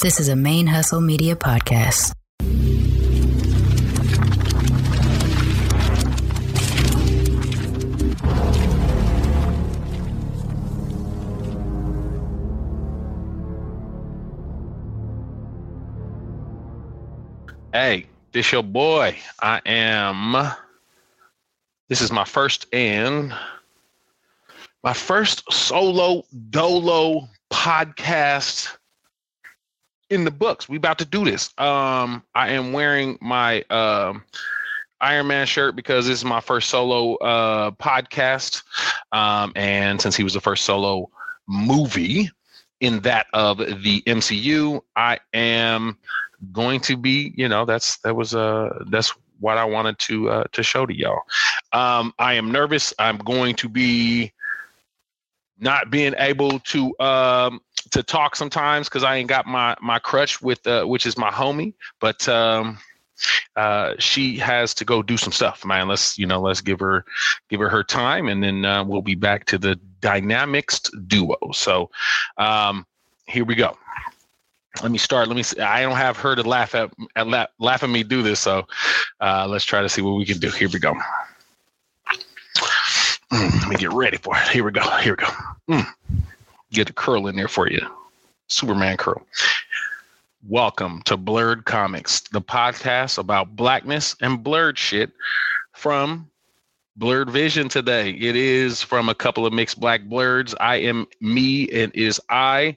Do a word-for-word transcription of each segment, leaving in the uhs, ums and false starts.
This is a Main Hustle Media podcast. Hey, this your boy. I am. This is my first and my first solo dolo podcast in the books. We about to do this. Um, I am wearing my uh, Iron Man shirt because this is my first solo uh, podcast. Um, and since he was the first solo movie in that of the M C U, I am going to be, you know, that's that was uh that's what I wanted to uh to show to y'all. um I am nervous. I'm going to be not being able to um to talk sometimes because I ain't got my my crutch with uh which is my homie, but um uh she has to go do some stuff, man. Let's you know let's give her give her her time, and then uh, we'll be back to the dynamics duo. So um here we go. Let me start. Let me see. I don't have her to laugh at, at la- laugh at me do this. So uh, let's try to see what we can do. Here we go. Mm, let me get ready for it. Here we go. Here we go. Mm. Get a curl in there for you. Superman curl. Welcome to Blerd Comixed, the podcast about blackness and blurred shit from Blerd Vision today. It is from a couple of mixed black blurs. I am me. It is I.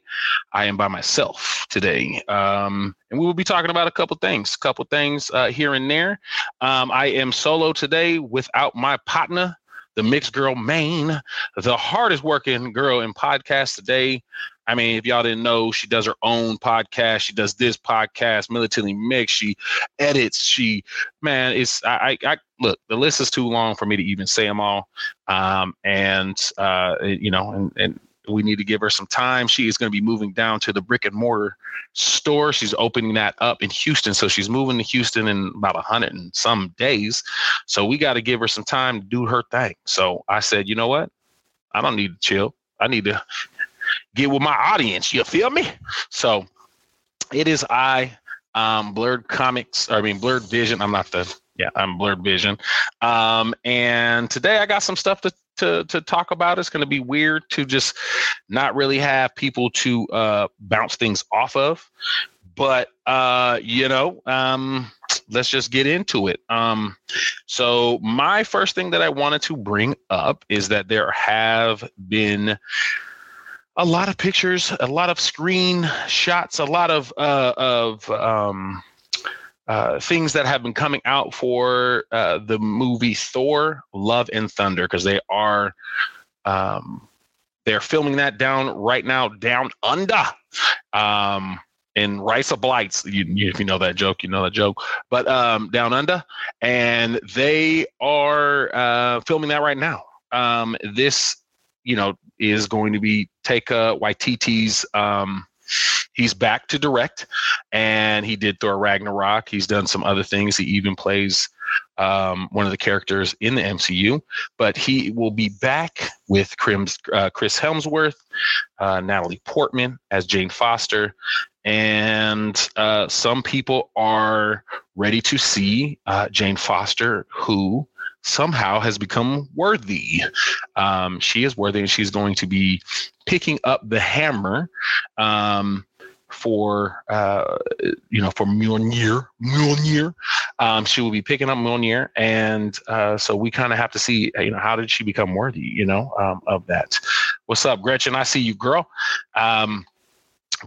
I am by myself today. Um, and we will be talking about a couple things, couple things uh, here and there. Um, I am solo today without my partner, the Mixed Girl Mane, the hardest working girl in podcast today. I mean, if y'all didn't know, she does her own podcast. She does this podcast, Militantly Mixed. She edits. She, man, it's, I, I, I look, the list is too long for me to even say them all. Um, and, uh, you know, and, and we need to give her some time. She is going to be moving down to the brick and mortar store. She's opening that up in Houston. So she's moving to Houston in about a hundred and some days. So we got to give her some time to do her thing. So I said, you know what? I don't need to chill. I need to get with my audience. You feel me? So it is I, um, Blerd Comixed, or I mean, Blerd Vision. I'm not the, yeah, I'm Blerd Vision. Um, and today I got some stuff to, to, to talk about. It's going to be weird to just not really have people to, uh, bounce things off of, but, uh, you know, um, let's just get into it. Um, so my first thing that I wanted to bring up is that there have been a lot of pictures, a lot of screen shots, a lot of uh, of um, uh, things that have been coming out for uh, the movie Thor: Love and Thunder, because they are um, they're filming that down right now, down under um, in Rice of Blights. You, you, if you know that joke, you know that joke. But um, down under, and they are uh, filming that right now. Um, this, you know, is going to be Taika Waititi's. Um, he's back to direct, and he did Thor Ragnarok. He's done some other things. He even plays um, one of the characters in the M C U. But he will be back with Chris, uh, Chris Hemsworth, uh, Natalie Portman as Jane Foster, and uh, some people are ready to see uh, Jane Foster, who somehow has become worthy. Um, she is worthy, and she's going to be picking up the hammer um, for, uh, you know, for Mjolnir. Mjolnir. Um, she will be picking up Mjolnir, and uh, so we kind of have to see, you know, how did she become worthy, you know, um, of that. What's up, Gretchen? I see you, girl. Um,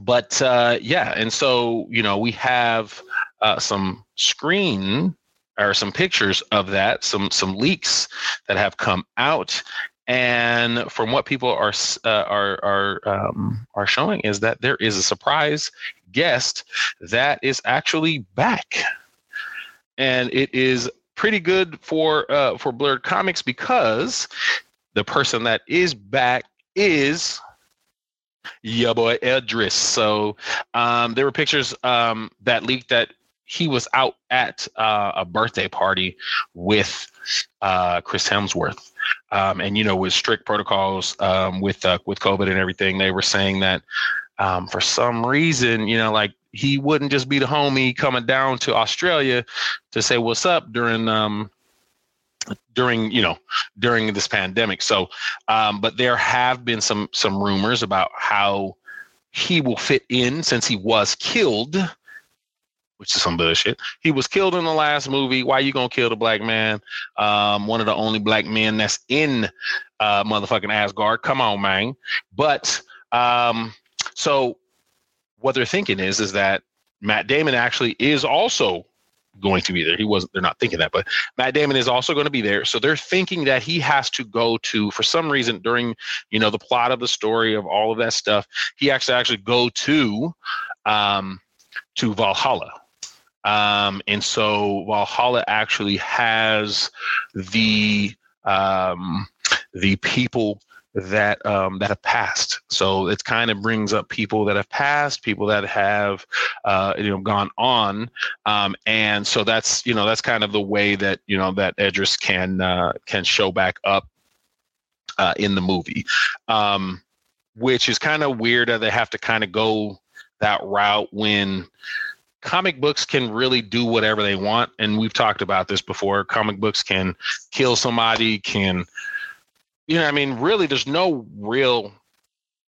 but, uh, yeah, and so, you know, we have uh, some screen or some pictures of that, some some leaks that have come out. And from what people are uh, are are um, are showing is that there is a surprise guest that is actually back. And it is pretty good for uh, for Blerd Comixed, because the person that is back is your boy Idris. So um, there were pictures um, that leaked that he was out at uh, a birthday party with uh, Chris Hemsworth. Um, and, you know, with strict protocols um, with uh, with COVID and everything, they were saying that um, for some reason, you know, like he wouldn't just be the homie coming down to Australia to say what's up during um during you know during this pandemic. So um but there have been some some rumors about how he will fit in, since he was killed, which is some bullshit. He was killed in the last movie. Why you gonna kill the black man? Um, one of the only black men that's in uh, motherfucking Asgard. Come on, man. But um, so what they're thinking is is that Matt Damon actually is also going to be there. He wasn't. They're not thinking that, but Matt Damon is also going to be there. So they're thinking that he has to go to, for some reason during you know the plot of the story of all of that stuff, he has to actually go to um, to Valhalla. Um, and so Valhalla actually has the um, the people that um, that have passed. So it kind of brings up people that have passed, people that have uh, you know gone on. Um, and so that's you know that's kind of the way that you know that Idris can uh, can show back up uh, in the movie, um, which is kind of weird that they have to kind of go that route when comic books can really do whatever they want. And we've talked about this before. Comic books can kill somebody, can, you know, I mean, really, there's no real,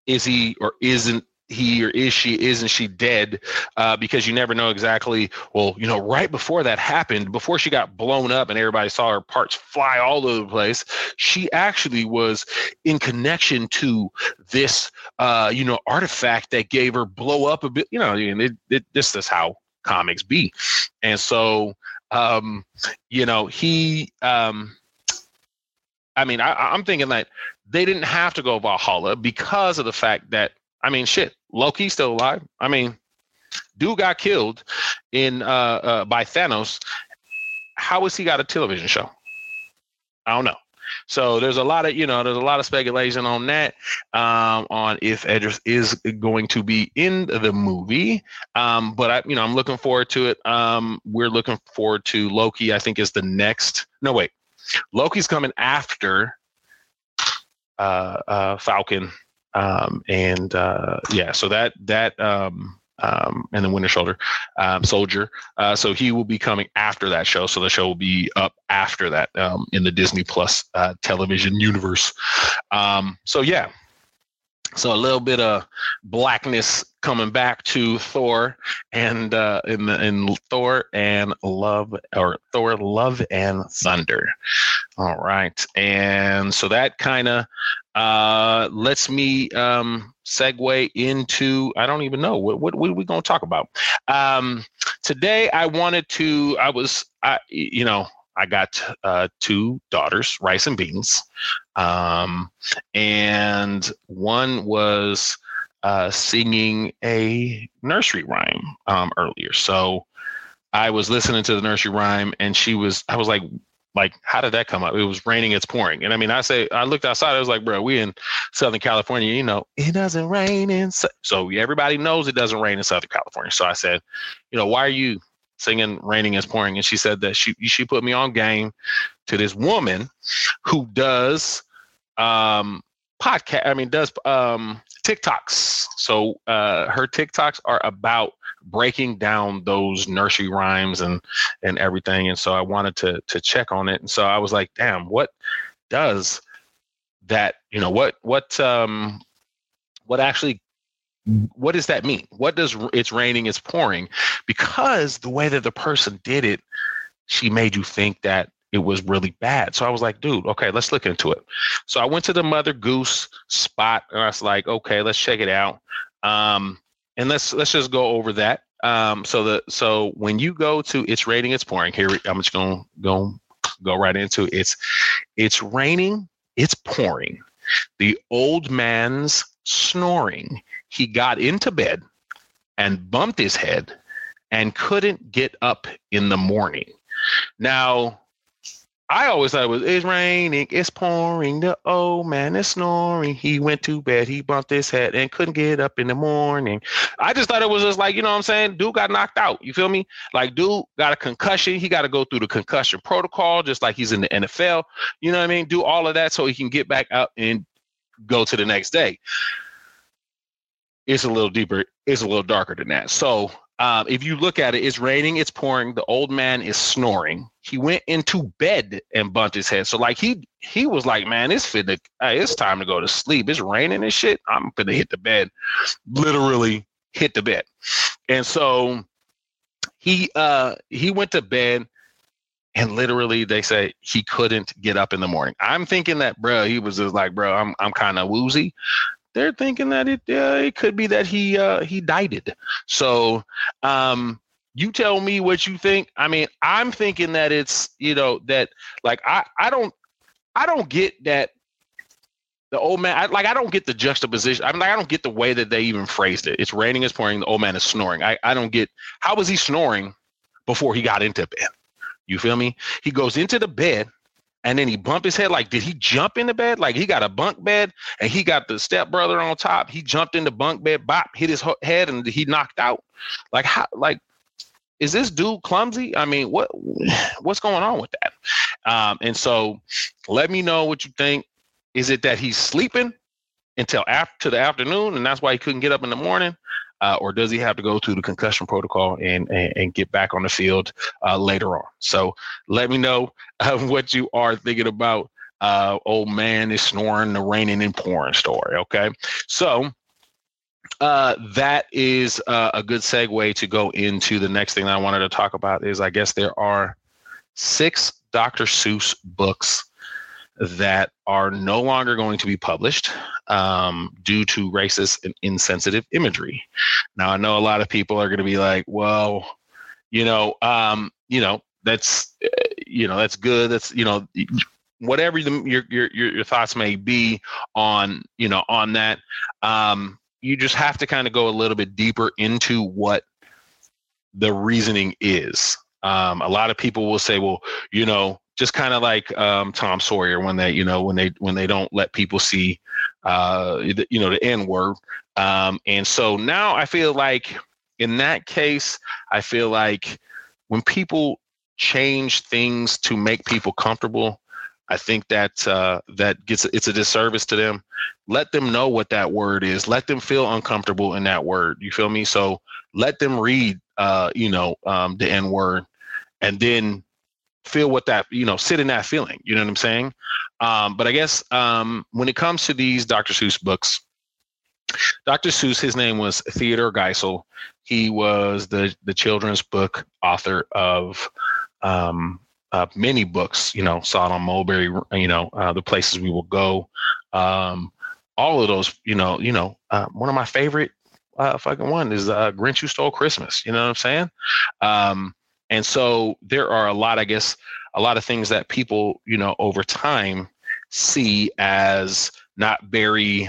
is he or isn't he or is she, isn't she dead? Uh, because you never know exactly. Well, you know, right before that happened, before she got blown up and everybody saw her parts fly all over the place, she actually was in connection to this, uh, you know, artifact that gave her blow up a bit, you know, and it, it, this is how comics be. And so, um, you know, he, um, I mean, I, I'm thinking that they didn't have to go Valhalla because of the fact that, I mean, shit, Loki's still alive. I mean, dude got killed in uh, uh, by Thanos. How has he got a television show? I don't know. So there's a lot of, you know, there's a lot of speculation on that, um, on if Idris is going to be in the movie. Um, but, I, you know, I'm looking forward to it. Um, we're looking forward to Loki, I think, is the next. No, wait. Loki's coming after uh, uh, Falcon. Um, and, uh, yeah, so that, that, um, um, and then Winter Soldier, um, Soldier. Uh, so he will be coming after that show. So the show will be up after that, um, in the Disney Plus, uh, television universe. Um, so yeah, so a little bit of blackness coming back to Thor and, uh, in the, in Thor and Love, or Thor: Love and Thunder. All right. And so that kind of, uh lets me um segue into, I don't even know what what, what are we gonna talk about um today. I wanted to I was I you know I got uh two daughters, rice and beans, um and one was uh singing a nursery rhyme um earlier. So I was listening to the nursery rhyme and she was I was like Like, how did that come up? It was raining, it's pouring. And I mean, I say, I looked outside, I was like, bro, we in Southern California, you know, it doesn't rain in. So-, so everybody knows it doesn't rain in Southern California. So I said, you know, why are you singing raining is pouring? And she said that she, she put me on game to this woman who does um, podcast. I mean, does um, TikToks. So uh, her TikToks are about breaking down those nursery rhymes and and everything. And so I wanted to to check on it. And so I was like, damn, what does that, you know, what what um what actually what does that mean? What does it's raining, it's pouring? Because the way that the person did it, she made you think that it was really bad. So I was like, dude, okay, let's look into it. So I went to the Mother Goose spot and I was like, okay, let's check it out. Um And let's let's just go over that. Um, so the so when you go to it's raining, it's pouring. Here I'm just gonna go go right into it's it's raining, it's pouring. The old man's snoring. He got into bed and bumped his head and couldn't get up in the morning. Now, I always thought it was, it's raining, it's pouring, the old man is snoring. He went to bed, he bumped his head and couldn't get up in the morning. I just thought it was just like, you know what I'm saying? Dude got knocked out. You feel me? Like, dude got a concussion. He got to go through the concussion protocol, just like he's in the N F L. You know what I mean? Do all of that so he can get back up and go to the next day. It's a little deeper. It's a little darker than that. So Um, if you look at it, it's raining, it's pouring. The old man is snoring. He went into bed and bumped his head. So like he he was like, man, it's fit. Hey, it's time to go to sleep. It's raining and shit. I'm gonna hit the bed. Literally hit the bed. And so he uh, he went to bed. And literally, they say he couldn't get up in the morning. I'm thinking that, bro, he was just like, bro, I'm I'm kind of woozy. They're thinking that it uh, it could be that he uh, he dieted. So um, you tell me what you think. I mean, I'm thinking that it's, you know, that like I, I don't I don't get that. The old man, I, like, I don't get the juxtaposition. I mean, like, I don't get the way that they even phrased it. It's raining, it's pouring. The old man is snoring. I, I don't get how was he snoring before he got into bed? You feel me? He goes into the bed and then he bumped his head. Like, did he jump in the bed? Like, he got a bunk bed and he got the stepbrother on top. He jumped in the bunk bed, bop, hit his head, and he knocked out. Like, how? Like, is this dude clumsy? I mean, what what's going on with that? Um, and so let me know what you think. Is it that he's sleeping until after the afternoon and that's why he couldn't get up in the morning? Uh, or does he have to go through the concussion protocol and, and, and get back on the field uh, later on? So let me know uh, what you are thinking about. Uh, old man is snoring, the raining and pouring story. Okay, so uh, that is uh, a good segue to go into the next thing that I wanted to talk about is I guess there are six Doctor Seuss books that are no longer going to be published um, due to racist and insensitive imagery. Now, I know a lot of people are going to be like, well, you know, um, you know, that's, you know, that's good. That's, you know, whatever the, your, your, your thoughts may be on, you know, on that. Um, you just have to kind of go a little bit deeper into what the reasoning is. Um, a lot of people will say, well, you know, just kind of like um, Tom Sawyer when they, you know, when they when they don't let people see, uh, the, you know, the N word. Um, and so now I feel like in that case, I feel like when people change things to make people comfortable, I think that uh, that gets it's a disservice to them. Let them know what that word is. Let them feel uncomfortable in that word. You feel me? So let them read, uh, you know, um, the N word and then feel what that, you know, sit in that feeling, you know what I'm saying? Um, but I guess um, when it comes to these Doctor Seuss books, Doctor Seuss, his name was Theodore Geisel. He was the, the children's book author of um, uh, many books, you know, Saw It on Mulberry, you know, uh, The Places We Will Go. Um, all of those, you know, you know, uh, one of my favorite uh, fucking one is uh, Grinch Who Stole Christmas. You know what I'm saying? Um, And so there are a lot, I guess, a lot of things that people, you know, over time see as not very,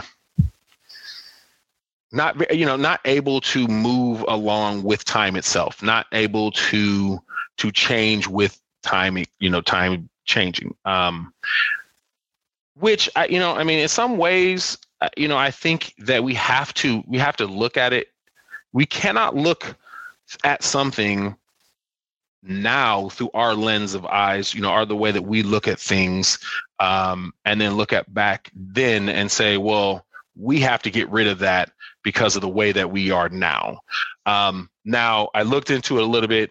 not, you know, not able to move along with time itself, not able to to change with time, you know, time changing, um, which, I, you know, I mean, in some ways, you know, I think that we have to we have to look at it. We cannot look at something now through our lens of eyes, you know, are the way that we look at things, um, and then look at back then and say, well, we have to get rid of that because of the way that we are now. Um, now I looked into it a little bit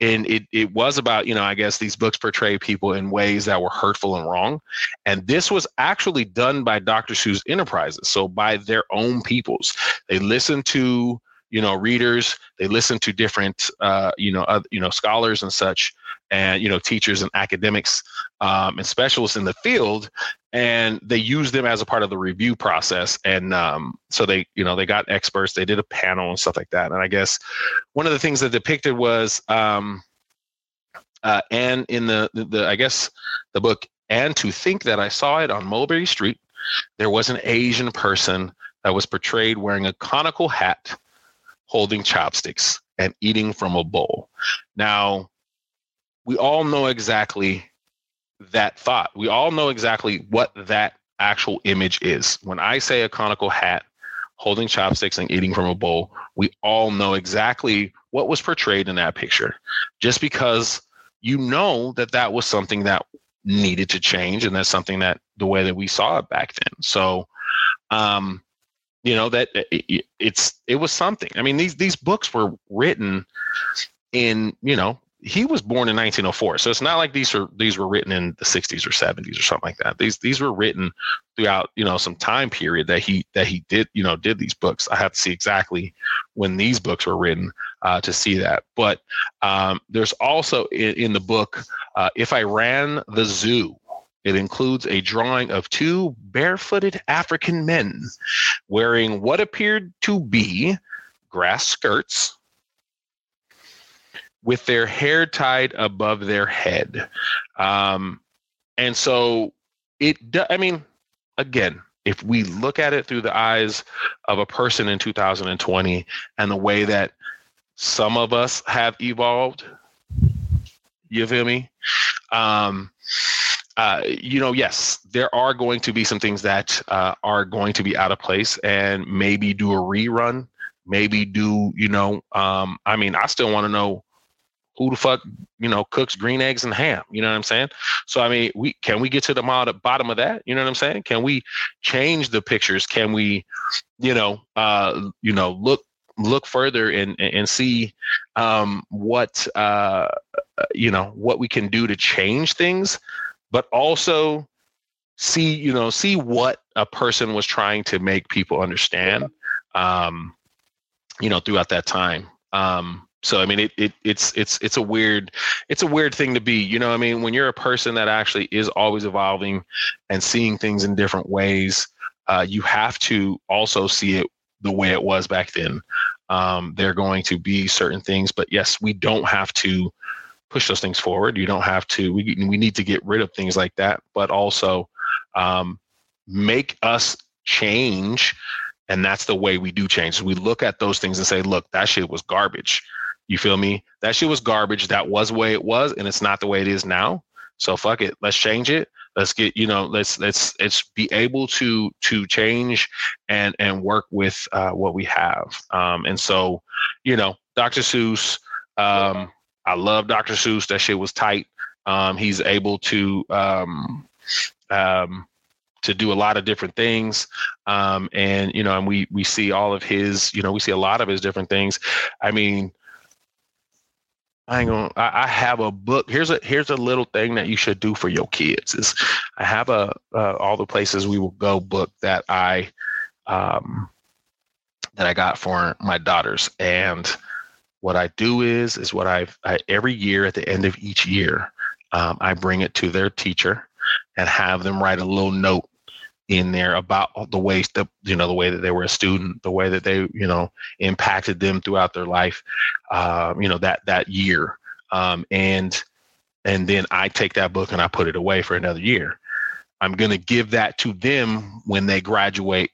and it, it was about, you know, I guess these books portray people in ways that were hurtful and wrong. And this was actually done by Doctor Seuss Enterprises. So by their own peoples, they listened to, you know, readers, they listen to different, uh, you know, uh, you know, scholars and such, and, you know, teachers and academics um, and specialists in the field. And they use them as a part of the review process. And um, so they, you know, they got experts, they did a panel and stuff like that. And I guess one of the things that depicted was um, uh, and in the, the, the, I guess the book, And to Think That I Saw It on Mulberry Street, there was an Asian person that was portrayed wearing a conical hat, holding chopsticks and eating from a bowl. Now, we all know exactly that thought. We all know exactly what that actual image is. When I say a conical hat, holding chopsticks and eating from a bowl, we all know exactly what was portrayed in that picture. Just because you know that that was something that needed to change, and that's something that the way that we saw it back then. So, um, you know, that it, it's it was something. I mean, these these books were written in, you know, he was born in nineteen oh four, so it's not like these are these were written in the sixties or seventies or something like that. These these were written throughout, you know, some time period that he that he did, you know, did these books. I have to see exactly when these books were written uh, to see that. But um, there's also in, in the book, uh, If I Ran the Zoo. It includes a drawing of two barefooted African men wearing what appeared to be grass skirts, with their hair tied above their head. Um, and so it, do, I mean, again, if we look at it through the eyes of a person in two thousand twenty and the way that some of us have evolved, you feel me? Um, uh, you know, yes, there are going to be some things that uh, are going to be out of place, and maybe do a rerun, maybe do, you know, um, I mean, I still want to know who the fuck, you know, cooks green eggs and ham, you know what I'm saying? So, I mean, we, can we get to the bottom of that? You know what I'm saying? Can we change the pictures? Can we, you know, uh, you know, look, look further and, and see um, what, uh, you know, what we can do to change things, but also see, you know, see what a person was trying to make people understand, um, you know, throughout that time. Um, So, I mean, it, it it's it's it's a weird it's a weird thing to be, you know what I mean? When you're a person that actually is always evolving and seeing things in different ways, uh, you have to also see it the way it was back then. Um, there are going to be certain things, but yes, we don't have to push those things forward. You don't have to. We we need to get rid of things like that, but also um, make us change. And that's the way we do change. So we look at those things and say, look, that shit was garbage. You feel me? That shit was garbage. That was the way it was, and it's not the way it is now. So fuck it. Let's change it. Let's get, you know, let's let's let's be able to to change and and work with uh, what we have. Um, and so, you know, Doctor Seuss. Um, I love Doctor Seuss. That shit was tight. Um, he's able to um, um, to do a lot of different things. Um, and, you know, and we we see all of his, you know, we see a lot of his different things. I mean, I ain't gonna, I, I have a book. Here's a here's a little thing that you should do for your kids. Is I have a uh, All the Places We Will Go book that I um, that I got for my daughters. And what I do is is what I've I, every year at the end of each year, um, I bring it to their teacher and have them write a little note in there about the ways that, you know, the way that they were a student, the way that they, you know, impacted them throughout their life, uh, you know, that, that year. Um, and, and then I take that book and I put it away for another year. I'm going to give that to them when they graduate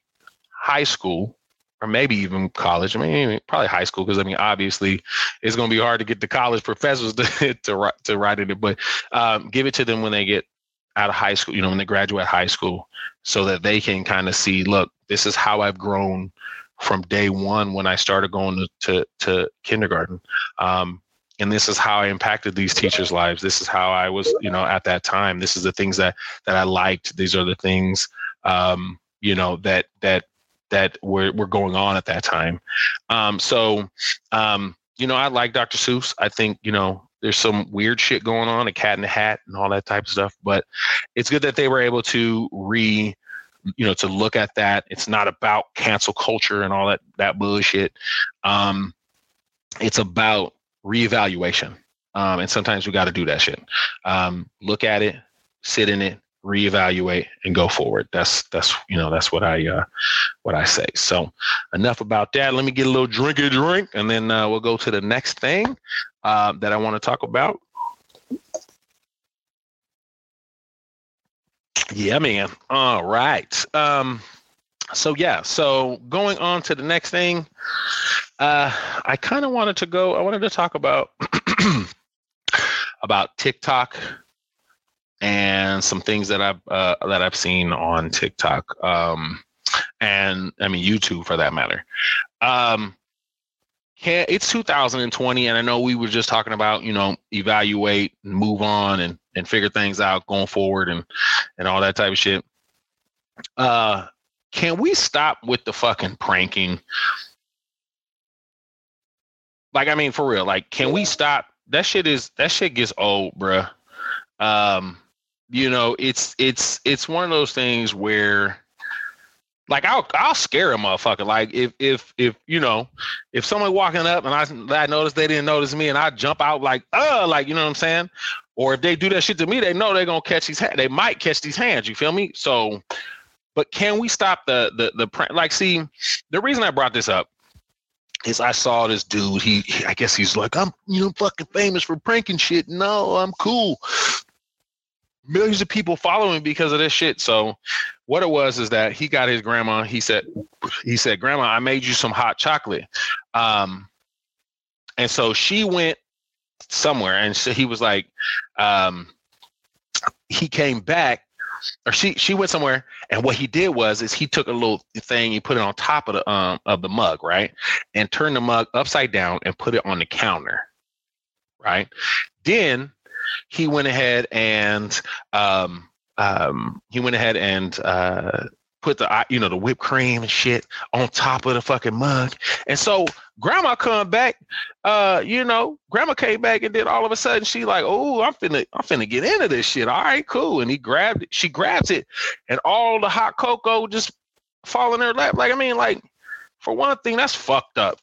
high school or maybe even college. I mean, probably high school. Cause I mean, obviously it's going to be hard to get the college professors to, to, to write it, but um, give it to them when they get out of high school, you know, when they graduate high school, so that they can kind of see, look, this is how I've grown from day one when I started going to to, to kindergarten. Um, and this is how I impacted these teachers' lives. This is how I was, you know, at that time. This is the things that, that I liked. These are the things, um, you know, that that that were, were going on at that time. Um, so, um, you know, I like Doctor Seuss. I think, you know, there's some weird shit going on, a cat in the hat and all that type of stuff. But it's good that they were able to re, you know, to look at that. It's not about cancel culture and all that, that bullshit. Um, it's about reevaluation. Um, and sometimes we got to do that shit. Um, look at it, sit in it, reevaluate, and go forward. That's, that's, you know, that's what I, uh, what I say. So enough about that. Let me get a little drinky drink and then uh, we'll go to the next thing. Uh, that I want to talk about. Yeah, man. All right. Um, so, yeah. So going on to the next thing, uh, I kind of wanted to go. I wanted to talk about about TikTok and some things that I've uh, that I've seen on TikTok, um, and I mean, YouTube for that matter. Um, It's two thousand twenty, and I know we were just talking about, you know, evaluate and move on and, and figure things out going forward and, and all that type of shit. Uh, can we stop with the fucking pranking? Like, I mean, for real, like, can we stop? That shit is, that shit gets old, bruh. Um, you know, it's, it's, it's one of those things where, like, I'll, I'll scare a motherfucker. Like, if, if, if, you know, if someone walking up and I, I noticed they didn't notice me and I jump out like, uh, like, you know what I'm saying? Or if they do that shit to me, they know they're going to catch these, ha- they might catch these hands. You feel me? So, but can we stop the, the, the prank? Like, see, the reason I brought this up is I saw this dude, he, he, I guess he's like, I'm, you know, fucking famous for pranking shit. No, I'm cool. Millions of people follow me because of this shit. So what it was is that he got his grandma, he said, he said, grandma, I made you some hot chocolate. Um, and so she went somewhere and so he was like, um, he came back or she, she went somewhere. And what he did was, is he took a little thing, he put it on top of the, um, of the mug, right? And turned the mug upside down and put it on the counter. Right. Then he went ahead and, um, um, he went ahead and, uh, put the, you know, the whipped cream and shit on top of the fucking mug. And so grandma come back, uh, you know, grandma came back and then all of a sudden she like, oh, I'm finna, I'm finna get into this shit. All right, cool. And he grabbed it, she grabs it and all the hot cocoa just fall in her lap. Like, I mean, like for one thing, that's fucked up.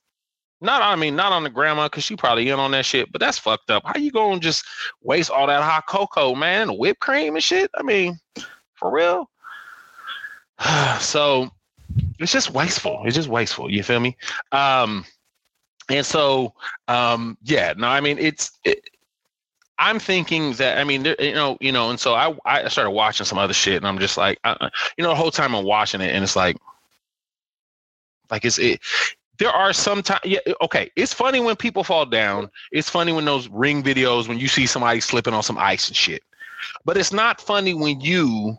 Not, I mean, not on the grandma, because she probably in on that shit, but that's fucked up. How you gonna just waste all that hot cocoa, man, and whipped cream and shit? I mean, for real? So it's just wasteful. It's just wasteful. You feel me? Um, and so, um, yeah, no, I mean, it's, it, I'm thinking that, I mean, you know, you know, and so I, I started watching some other shit and I'm just like, uh, you know, the whole time I'm watching it and it's like, like, it's, it, there are some times, yeah, okay, it's funny when people fall down. It's funny when those ring videos, when you see somebody slipping on some ice and shit, but it's not funny when you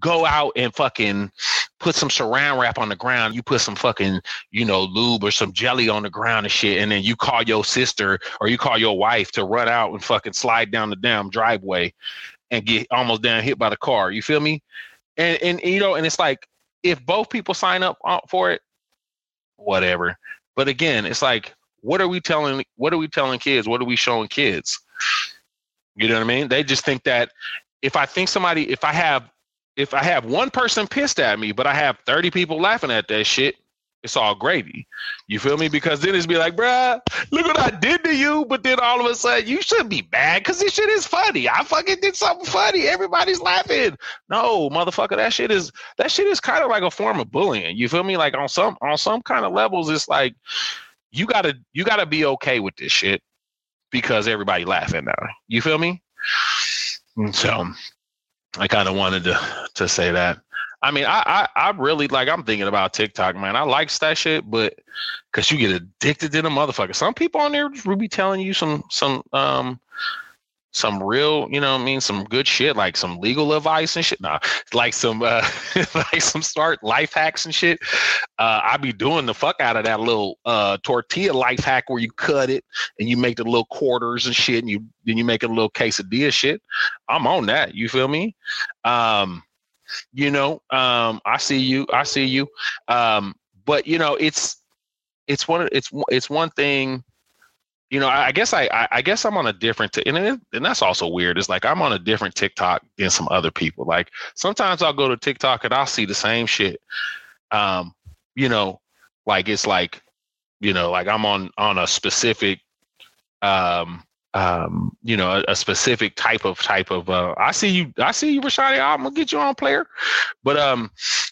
go out and fucking put some saran wrap on the ground. You put some fucking, you know, lube or some jelly on the ground and shit. And then you call your sister or you call your wife to run out and fucking slide down the damn driveway and get almost down hit by the car. You feel me? And, and, you know, and it's like, if both people sign up for it, whatever. But again, it's like, what are we telling, what are we telling kids? What are we showing kids? You know what I mean? They just think that if I think somebody, if I have, If I have one person pissed at me, but I have thirty people laughing at that shit, it's all gravy. You feel me? Because then it's be like, bruh, look what I did to you. But then all of a sudden, you should be mad because this shit is funny. I fucking did something funny. Everybody's laughing. No, motherfucker, that shit is that shit is kind of like a form of bullying. You feel me? Like on some on some kind of levels, it's like you gotta you gotta be okay with this shit because everybody laughing now. You feel me? So. I kind of wanted to, to say that. I mean, I, I I really like I'm thinking about TikTok, man. I like that shit, but because you get addicted to the motherfucker. Some people on there will be telling you some some um some real, you know what I mean, some good shit, like some legal advice and shit. Nah, like some uh, like some start life hacks and shit. Uh, I be doing the fuck out of that little uh, tortilla life hack where you cut it and you make the little quarters and shit, and you then you make a little quesadilla shit. I'm on that. You feel me? Um, you know, um, I see you. I see you. Um, but you know, it's it's one it's it's one thing. You know, I guess I, I guess I'm on a different, t- and it, and that's also weird. It's like I'm on a different TikTok than some other people. Like sometimes I'll go to TikTok and I'll see the same shit. Um, you know, like it's like, you know, like I'm on on a specific, um, um, you know, a, a specific type of type of. Uh, I see you, I see you, Rashadi. I'm gonna get you on, player. But um,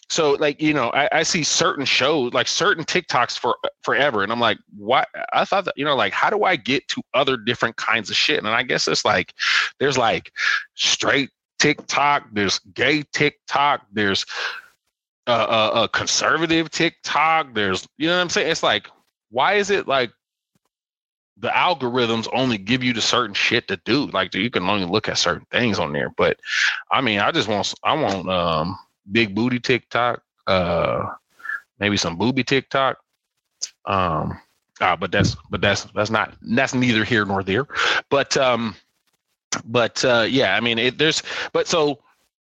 so like you know, I, I see certain shows, like certain TikToks for forever, and I'm like, why? I thought that, you know, like how do I get to other different kinds of shit? And I guess it's like, there's like straight TikTok, there's gay TikTok, there's a uh, uh, uh, conservative TikTok, there's, you know what I'm saying? It's like, why is it like the algorithms only give you the certain shit to do? Like you can only look at certain things on there. But I mean, I just want, I want um. big booty TikTok, uh, maybe some booby TikTok. Um, ah, but that's but that's that's not that's neither here nor there. But um, but uh, yeah, I mean, it, there's but so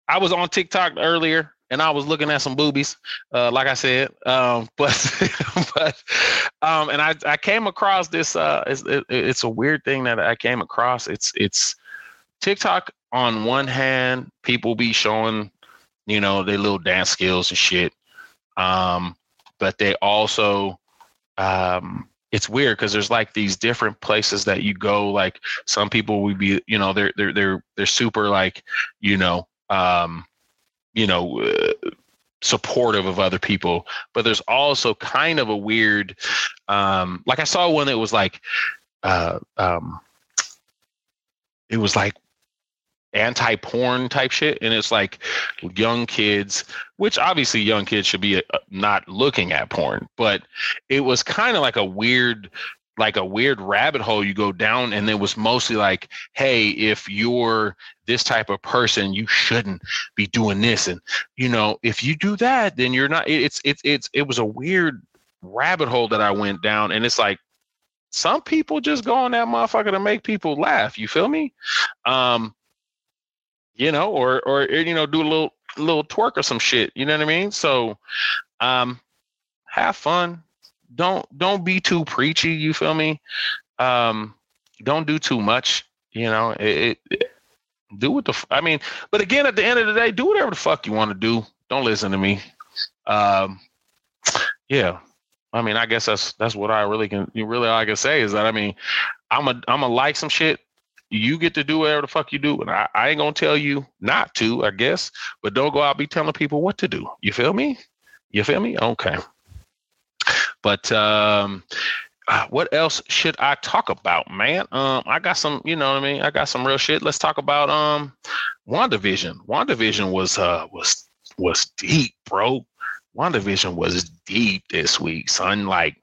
I was on TikTok earlier and I was looking at some boobies, uh, like I said. Um, but, but, um, and I, I came across this. Uh, it's, it, it's a weird thing that I came across. It's it's TikTok. On one hand, people be showing, you know, their little dance skills and shit. Um, but they also, um, it's weird because there's like these different places that you go. Like some people would be, you know, they're they're they're they're super like, you know, um, you know, uh, supportive of other people. But there's also kind of a weird, um, like I saw one that was like, uh, um, it was like anti-porn type shit, and it's like young kids, which obviously young kids should be not looking at porn, but it was kind of like a weird like a weird rabbit hole you go down, and it was mostly like, hey, if you're this type of person, you shouldn't be doing this, and you know, if you do that, then you're not. It's it's it's it was a weird rabbit hole that I went down, and it's like some people just go on that motherfucker to make people laugh, you feel me? um You know, or, or, you know, do a little, little twerk or some shit. You know what I mean? So, um, have fun. Don't, don't be too preachy. You feel me? Um, don't do too much, you know, it, it do what the, I mean, but again, at the end of the day, do whatever the fuck you want to do. Don't listen to me. Um, yeah. I mean, I guess that's, that's what I really can, you really, all I can say is that, I mean, I'm a, I'm a like some shit. You get to do whatever the fuck you do. And I, I ain't going to tell you not to, I guess, but don't go out be telling people what to do. You feel me? You feel me? Okay. But um, what else should I talk about, man? Um, I got some, you know what I mean? I got some real shit. Let's talk about um, WandaVision. WandaVision was, uh, was, was deep, bro. WandaVision was deep this week, son. Like,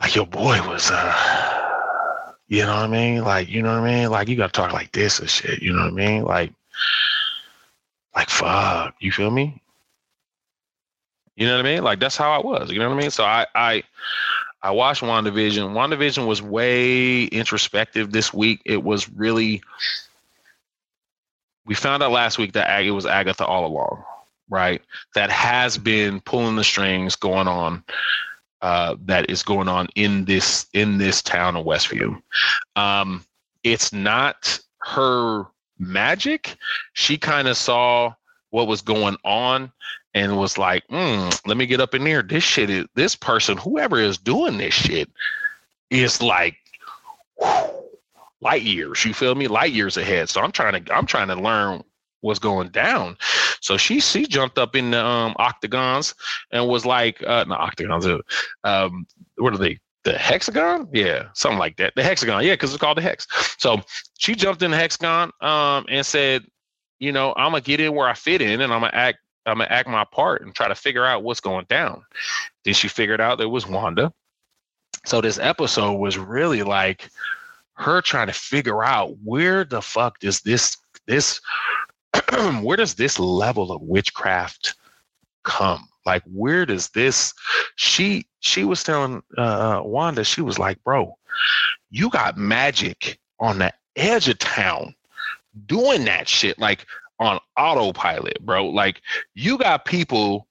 like your boy was, uh, you know what I mean? Like, you know what I mean? Like, you got to talk like this or shit. You know what I mean? Like, like, fuck, you feel me? You know what I mean? Like, that's how I was. You know what I mean? So I, I, I watched WandaVision. WandaVision was way introspective this week. It was really, we found out last week that it was Agatha all along, right? That has been pulling the strings going on. Uh, that is going on in this in this town of Westview. Um, it's not her magic. She kind of saw what was going on and was like, mm, "Let me get up in here. This shit is this person, whoever is doing this shit, is like whew, light years. You feel me? Light years ahead. So I'm trying to I'm trying to learn what's going down." So she she jumped up in the um, octagons and was like, uh, no octagons, um, what are they? The hexagon? Yeah, something like that. The hexagon, yeah, because it's called the hex. So she jumped in the hexagon um, and said, you know, I'm gonna get in where I fit in, and I'm gonna act, I'm gonna act my part and try to figure out what's going down. Then she figured out there was Wanda. So this episode was really like her trying to figure out where the fuck does this this. where does this level of witchcraft come? Like, where does this, she, she was telling uh, Wanda, she was like, bro, you got magic on the edge of town doing that shit, like on autopilot, bro. Like you got people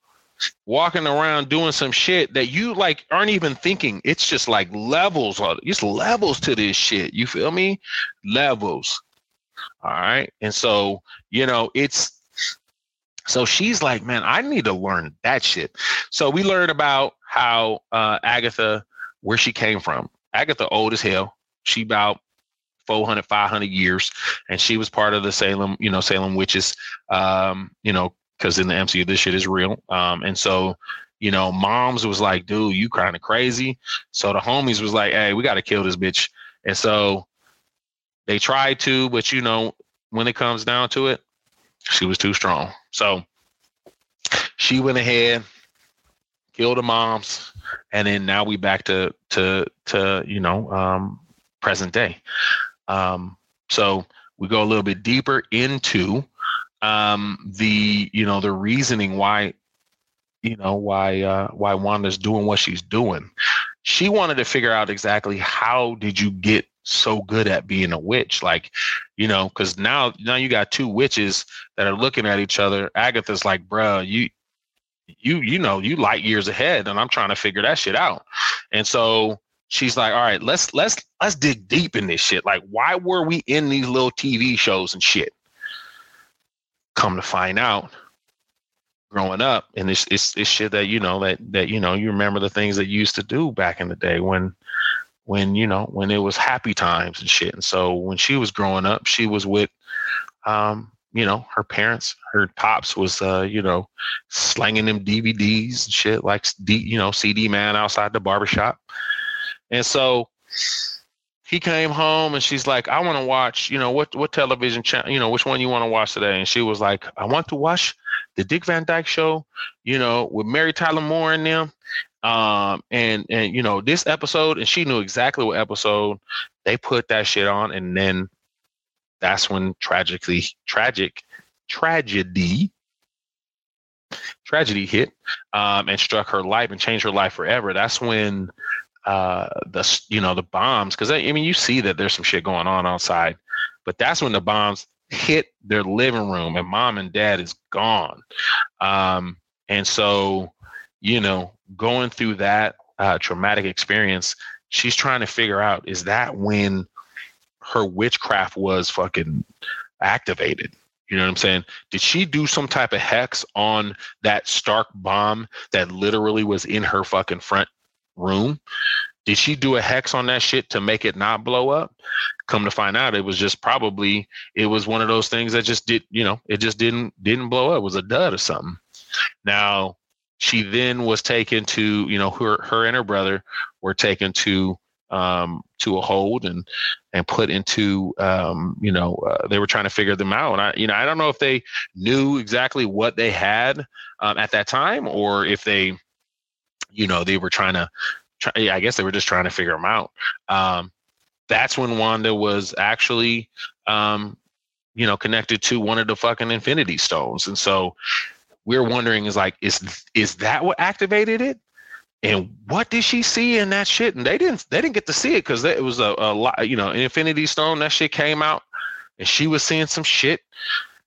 walking around doing some shit that you like, aren't even thinking. It's just like levels, it's levels to this shit. You feel me? Levels. All right. And so, you know, it's so she's like, man, I need to learn that shit. So we learned about how uh, Agatha, where she came from. Agatha, old as hell. She about four hundred, five hundred years. And she was part of the Salem, you know, Salem witches, um, you know, because in the M C U, this shit is real. Um, and so, you know, moms was like, dude, you kind of crazy. So the homies was like, hey, we got to kill this bitch. And so they tried to, but you know, when it comes down to it, she was too strong. So she went ahead, killed her moms, and then now we back to to to you know um, present day. Um, so we go a little bit deeper into um, the you know the reasoning why you know why uh, why Wanda's doing what she's doing. She wanted to figure out exactly how did you get so good at being a witch. Like, you know, because now now you got two witches that are looking at each other. Agatha's like, bruh, you you you know, you light years ahead, and I'm trying to figure that shit out. And so she's like, all right, let's let's let's dig deep in this shit. Like, why were we in these little T V shows and shit? Come to find out, growing up, and it's it's it's shit that you know that that you know you remember the things that you used to do back in the day when when you know when it was happy times and shit. And so when she was growing up, she was with um you know her parents. Her pops was uh you know slanging them D V Ds and shit, like D, you know C D man outside the barbershop. And so he came home and she's like, I want to watch, you know, what what television channel, you know, which one you want to watch today? And she was like, I want to watch the Dick Van Dyke Show, you know, with Mary Tyler Moore in them. Um, and, and, you know, this episode, and she knew exactly what episode they put that shit on. And then that's when tragically, tragic, tragedy, tragedy hit um, and struck her life and changed her life forever. That's when Uh, the you know the bombs, because I mean you see that there's some shit going on outside, but that's when the bombs hit their living room and mom and dad is gone, um, and so you know going through that uh, traumatic experience, she's trying to figure out, is that when her witchcraft was fucking activated? You know what I'm saying? Did she do some type of hex on that Stark bomb that literally was in her fucking front room? Did she do a hex on that shit to make it not blow up? Come to find out, it was just probably it was one of those things that just did you know it just didn't didn't blow up. It was a dud or something. Now she then was taken to you know her her and her brother were taken to um to a hold and and put into um you know uh, they were trying to figure them out. And I you know I don't know if they knew exactly what they had um, at that time, or if they you know, they were trying to, try, yeah, I guess they were just trying to figure them out. Um, that's when Wanda was actually, um, you know, connected to one of the fucking Infinity Stones. And so we're wondering is like, is, is that what activated it? And what did she see in that shit? And they didn't, they didn't get to see it because it was a, a lot, you know, an Infinity Stone, that shit came out and she was seeing some shit,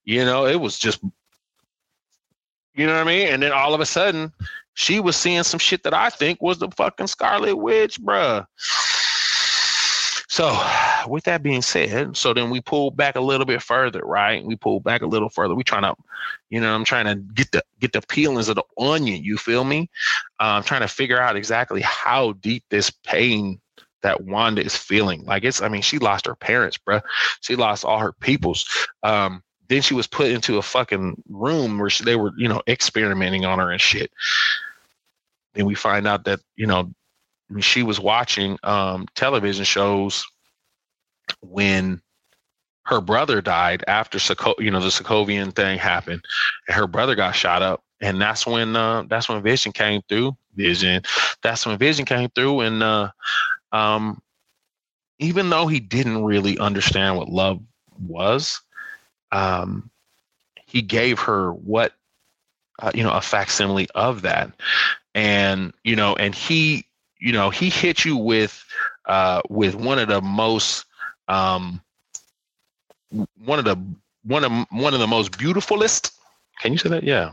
you know, it was just, you know what I mean? And then all of a sudden, she was seeing some shit that I think was the fucking Scarlet Witch, bruh. So with that being said, so then we pulled back a little bit further, right? We pulled back a little further. We trying to, you know, I'm trying to get the get the peelings of the onion. You feel me? Uh, I'm trying to figure out exactly how deep this pain that Wanda is feeling. Like it's, I mean, she lost her parents, bruh. She lost all her peoples. Um, Then she was put into a fucking room where she, they were, you know, experimenting on her and shit. And we find out that, you know, she was watching um, television shows when her brother died after, Soko- you know, the Sokovian thing happened and her brother got shot up. And that's when uh, that's when Vision came through. Vision. That's when Vision came through. And uh, um, even though he didn't really understand what love was, Um, he gave her what, uh, you know, a facsimile of that. And, you know, and he, you know, he hit you with, uh, with one of the most, um, one of the, one of, one of the most beautifulest, can you say that? Yeah.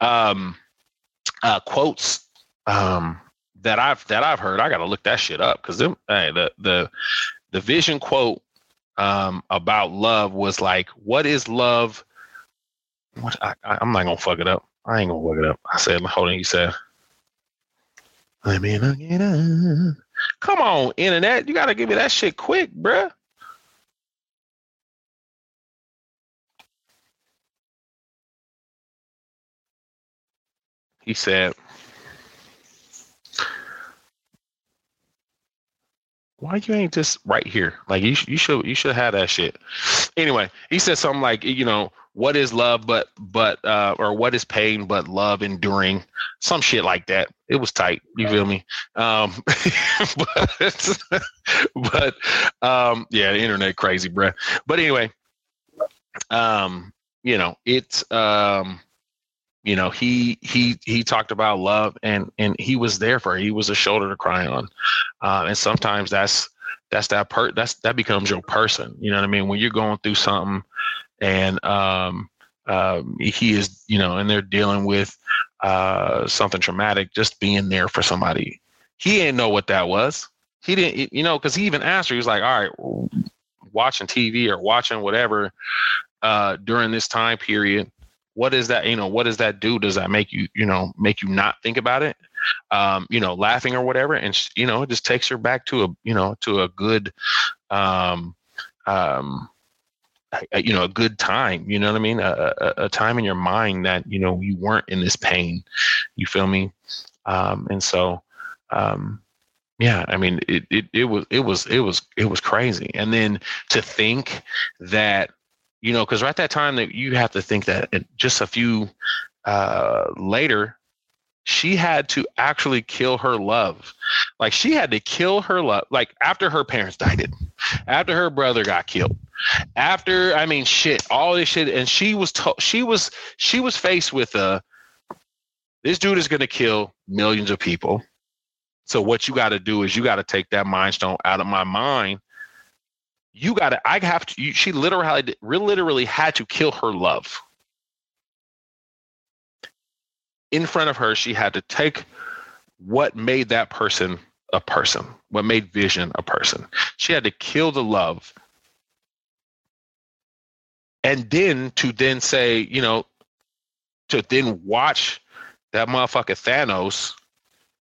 Um, uh, quotes, um, that I've, that I've heard. I got to look that shit up. Cause them, hey, the, the, the Vision quote, Um, about love was like, what is love? What I, I, I'm not gonna fuck it up. I ain't gonna fuck it up. I said, hold on. You said, let me look it up. Come on, internet, you gotta give me that shit quick, bruh. He said, why you ain't just right here? Like you, you should, you should have that shit. Anyway, he said something like, you know, what is love, but, but, uh, or what is pain, but love enduring, some shit like that. It was tight. You feel me? Um, but, but, um, yeah, the internet crazy, bruh. But anyway, um, you know, it's, um, you know, he, he, he talked about love and, and he was there for her. He was a shoulder to cry on. Uh, and sometimes that's, that's that per that's that becomes your person. You know what I mean? When you're going through something, and um, uh, he is, you know, and they're dealing with uh, something traumatic, just being there for somebody. He didn't know what that was. He didn't, you know, because he even asked her. He was like, "All right, watching T V or watching whatever uh, during this time period. What is that? You know, what does that do? Does that make you, you know, make you not think about it? Um, you know, laughing or whatever." And, you know, it just takes her back to a, you know, to a good, um, um, a, you know, a good time, you know what I mean? A, a, a time in your mind that, you know, you weren't in this pain, you feel me? Um, and so, um, yeah, I mean, it, it, it was, it was, it was, it was crazy. And then to think that, you know, because right at that time that you have to think that just a few uh, later, she had to actually kill her love. Like she had to kill her love. Like after her parents died, after her brother got killed, after, I mean, shit, all this shit. And she was to- she was she was faced with a, this dude is going to kill millions of people. So what you got to do is you got to take that mind stone out of my mind. You got to, I have to, you, she literally, literally had to kill her love. In front of her, she had to take what made that person a person, what made Vision a person. She had to kill the love. And then to then say, you know, to then watch that motherfucker Thanos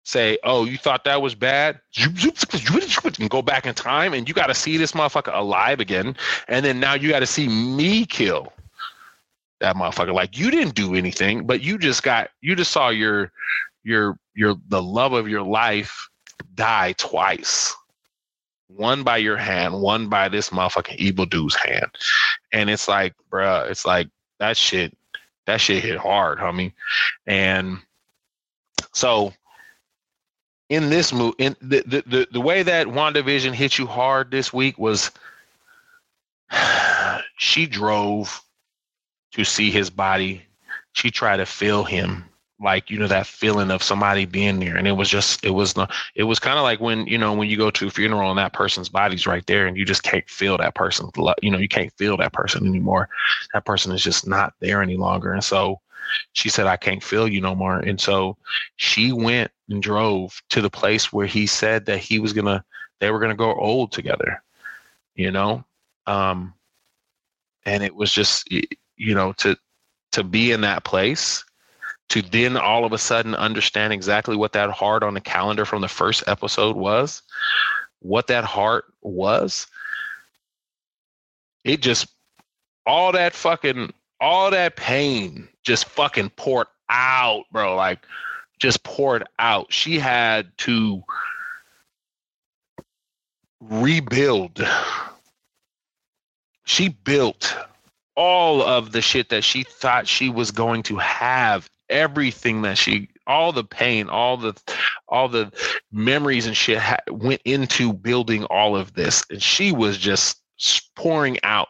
say, "Oh, you thought that was bad?" And go back in time, and you got to see this motherfucker alive again. And then now you got to see me kill that motherfucker. Like you didn't do anything, but you just got, you just saw your, your, your, the love of your life die twice. One by your hand, one by this motherfucking evil dude's hand. And it's like, bruh, it's like that shit, that shit hit hard, homie. And so, in this movie, in the, the, the, the way that WandaVision hit you hard this week was she drove to see his body. She tried to feel him, like, you know, that feeling of somebody being there. And it was just, it was not, it was kind of like when, you know, when you go to a funeral and that person's body's right there and you just can't feel that person. You know, you can't feel that person anymore. That person is just not there any longer. And so she said, "I can't feel you no more." And so she went and drove to the place where he said that he was going to, they were going to go old together, you know? Um, and it was just, you know, to, to be in that place, to then all of a sudden understand exactly what that heart on the calendar from the first episode was, what that heart was. It just, all that fucking, all that pain just fucking poured out, bro. Like, just poured out. She had to rebuild. She built all of the shit that she thought she was going to have, everything that she, all the pain, all the, all the memories and shit ha- went into building all of this. And she was just pouring out,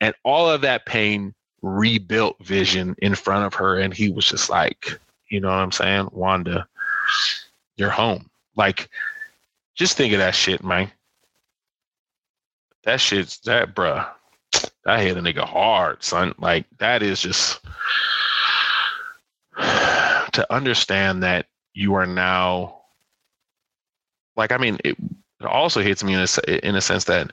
and all of that pain rebuilt Vision in front of her. And he was just like, you know what I'm saying? Wanda, you're home. Like, just think of that shit, man. That shit's that, bruh. That hit a nigga hard, son. Like, that is just to understand that you are now, like, I mean, it, it also hits me in a, in a sense that,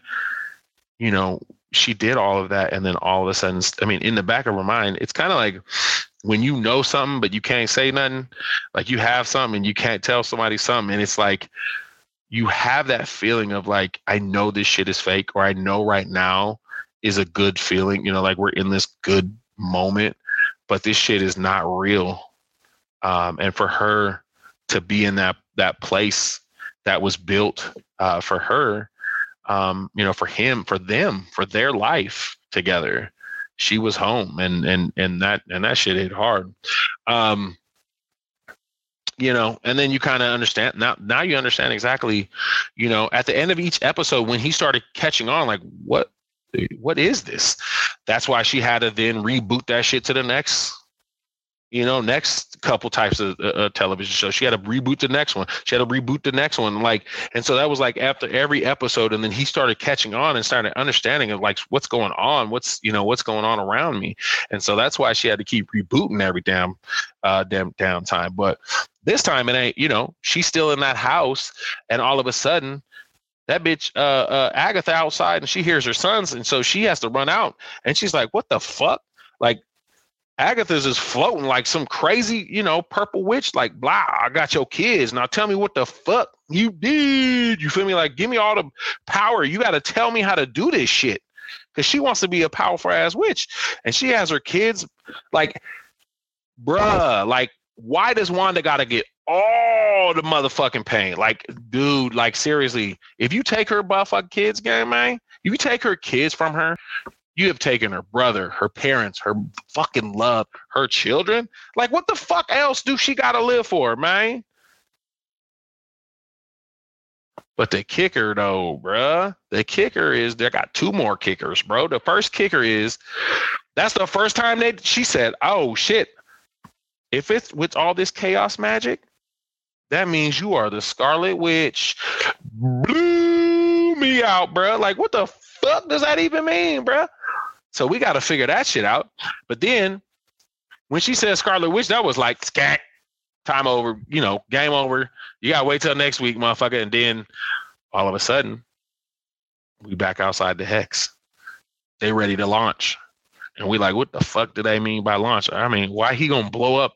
you know, she did all of that. And then all of a sudden, I mean, in the back of her mind, it's kind of like when you know something, but you can't say nothing, like you have something and you can't tell somebody something. And it's like, you have that feeling of like, I know this shit is fake, or I know right now is a good feeling, you know, like we're in this good moment, but this shit is not real. Um, and for her to be in that, that place that was built uh, for her, um, you know, for him, for them, for their life together, she was home, and, and, and that, and that shit hit hard. Um, you know, and then you kind of understand now, now you understand exactly, you know, at the end of each episode, when he started catching on, like, what, what is this? That's why she had to then reboot that shit to the next, you know, next couple types of uh, television shows. She had to reboot the next one. She had to reboot the next one. Like, and so that was like after every episode. And then he started catching on and started understanding of like, what's going on? What's, you know, what's going on around me? And so that's why she had to keep rebooting every damn, uh, damn downtime. But this time it ain't, you know, she's still in that house. And all of a sudden, that bitch, uh, uh, Agatha outside, and she hears her sons. And so she has to run out, and she's like, what the fuck? Like, Agatha's is floating like some crazy, you know, purple witch, like, blah, I got your kids. Now tell me what the fuck you did. You feel me? Like, give me all the power. You got to tell me how to do this shit. Because she wants to be a powerful ass witch. And she has her kids. Like, bruh, like, why does Wanda got to get all the motherfucking pain? Like, dude, like, seriously, if you take her motherfucking kids, gang, man, if you take her kids from her, you have taken her brother, her parents, her fucking love, her children. Like, what the fuck else do she got to live for, man? But the kicker, though, bruh, the kicker is they got two more kickers, bro. The first kicker is that's the first time they she said, oh, shit, if it's with all this chaos magic, that means you are the Scarlet Witch. Blew me out, bruh. Like, what the fuck does that even mean, bruh? So we got to figure that shit out. But then when she said Scarlet Witch, that was like, scat, time over, you know, game over. You got to wait till next week, motherfucker. And then all of a sudden, we back outside the Hex. They ready to launch. And we like, what the fuck do they mean by launch? I mean, why he going to blow up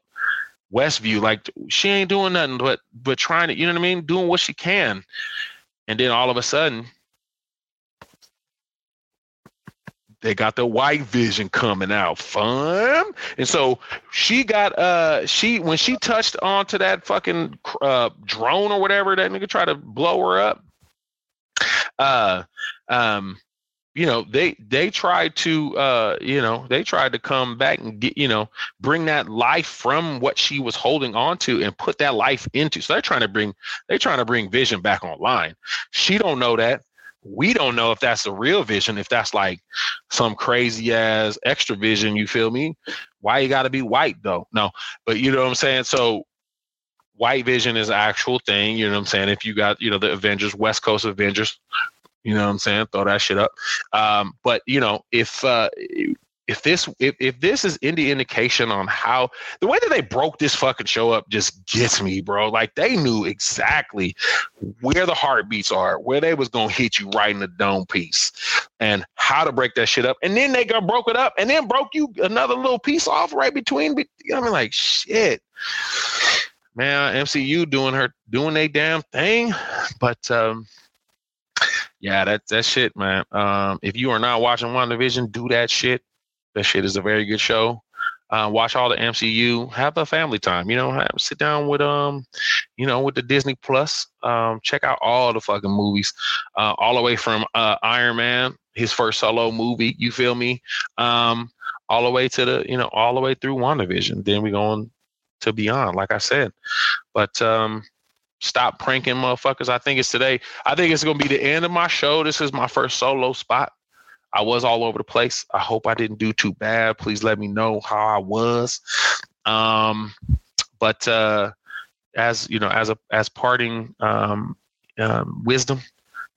Westview? Like, she ain't doing nothing but but trying to, you know what I mean, doing what she can. And then all of a sudden, they got the white vision coming out, fun. And so she got, uh, she, when she touched onto that fucking uh, drone or whatever, that nigga tried to blow her up. Uh, um, you know, they, they tried to, uh, you know, they tried to come back and get, you know, bring that life from what she was holding onto and put that life into. So they're trying to bring, they're trying to bring Vision back online. She don't know that. We don't know if that's the real Vision, if that's like some crazy ass extra Vision, you feel me? Why you gotta be white though? No, but you know what I'm saying? So white Vision is an actual thing, you know what I'm saying? If you got, you know, the Avengers, West Coast Avengers, you know what I'm saying? Throw that shit up. Um, but you know, if uh if this if, if this is any indication on how the way that they broke this fucking show up just gets me, bro. Like, they knew exactly where the heartbeats are, where they was gonna hit you right in the dome piece, and how to break that shit up. And then they got broke it up, and then broke you another little piece off right between. You know what I mean? Like, shit, man. M C U doing her doing their damn thing, but um. yeah, that that shit, man. Um, if you are not watching WandaVision, do that shit. That shit is a very good show. Uh, watch all the M C U. Have a family time. You know, have, sit down with um, you know, with the Disney Plus. Um, check out all the fucking movies, uh, all the way from uh, Iron Man, his first solo movie. You feel me? Um, all the way to the, you know, all the way through WandaVision. Then we going to Beyond, like I said. But um, stop pranking motherfuckers. I think it's today. I think it's gonna be the end of my show. This is my first solo spot. I was all over the place. I hope I didn't do too bad. Please let me know how I was. Um, but uh, as you know, as a as parting um, um, wisdom,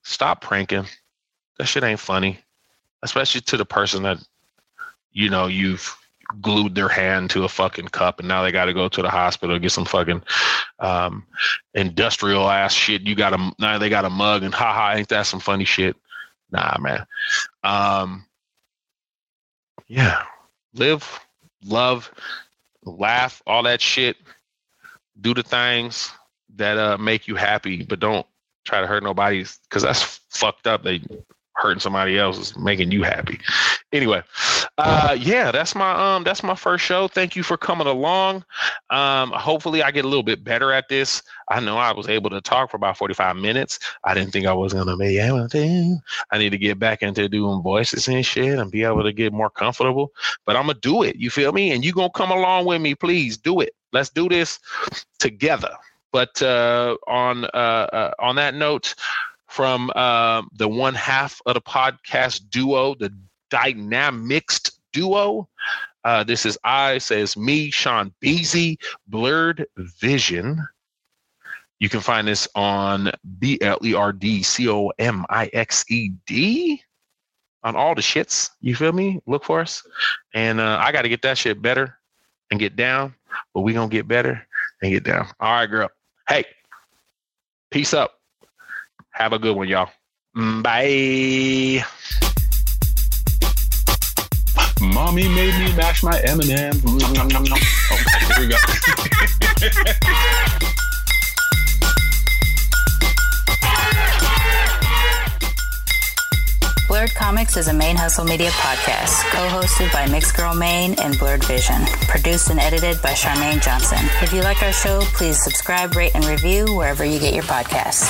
stop pranking. That shit ain't funny, especially to the person that, you know, you've glued their hand to a fucking cup and now they got to go to the hospital and get some fucking um, industrial ass shit. You got a now they got a mug and haha, ain't that some funny shit? Nah, man. Um, yeah. Live, love, laugh, all that shit. Do the things that uh, make you happy, but don't try to hurt nobody, because that's fucked up. They hurting somebody else is making you happy. Anyway, uh, yeah, that's my um, that's my first show. Thank you for coming along. Um, hopefully, I get a little bit better at this. I know I was able to talk for about forty-five minutes. I didn't think I was gonna be able to. I need to get back into doing voices and shit and be able to get more comfortable. But I'm gonna do it. You feel me? And you gonna come along with me? Please do it. Let's do this together. But uh, on uh, uh, on that note, from uh, the one half of the podcast duo, the Dynamixed duo, Uh, this is I, says me, Sean Beasy, Blerd Vision. You can find this on B L E R D C O M I X E D on all the shits. You feel me? Look for us. And uh, I got to get that shit better and get down, but we going to get better and get down. All right, girl. Hey, peace up. Have a good one, y'all. Bye. Mommy made me mash my M and M's. Oh, here we go. Blerd Comixed is a Mane Hustle Media podcast, co-hosted by MixedGirlMane and Blerd Vision, produced and edited by Charmaine Johnson. If you like our show, please subscribe, rate, and review wherever you get your podcasts.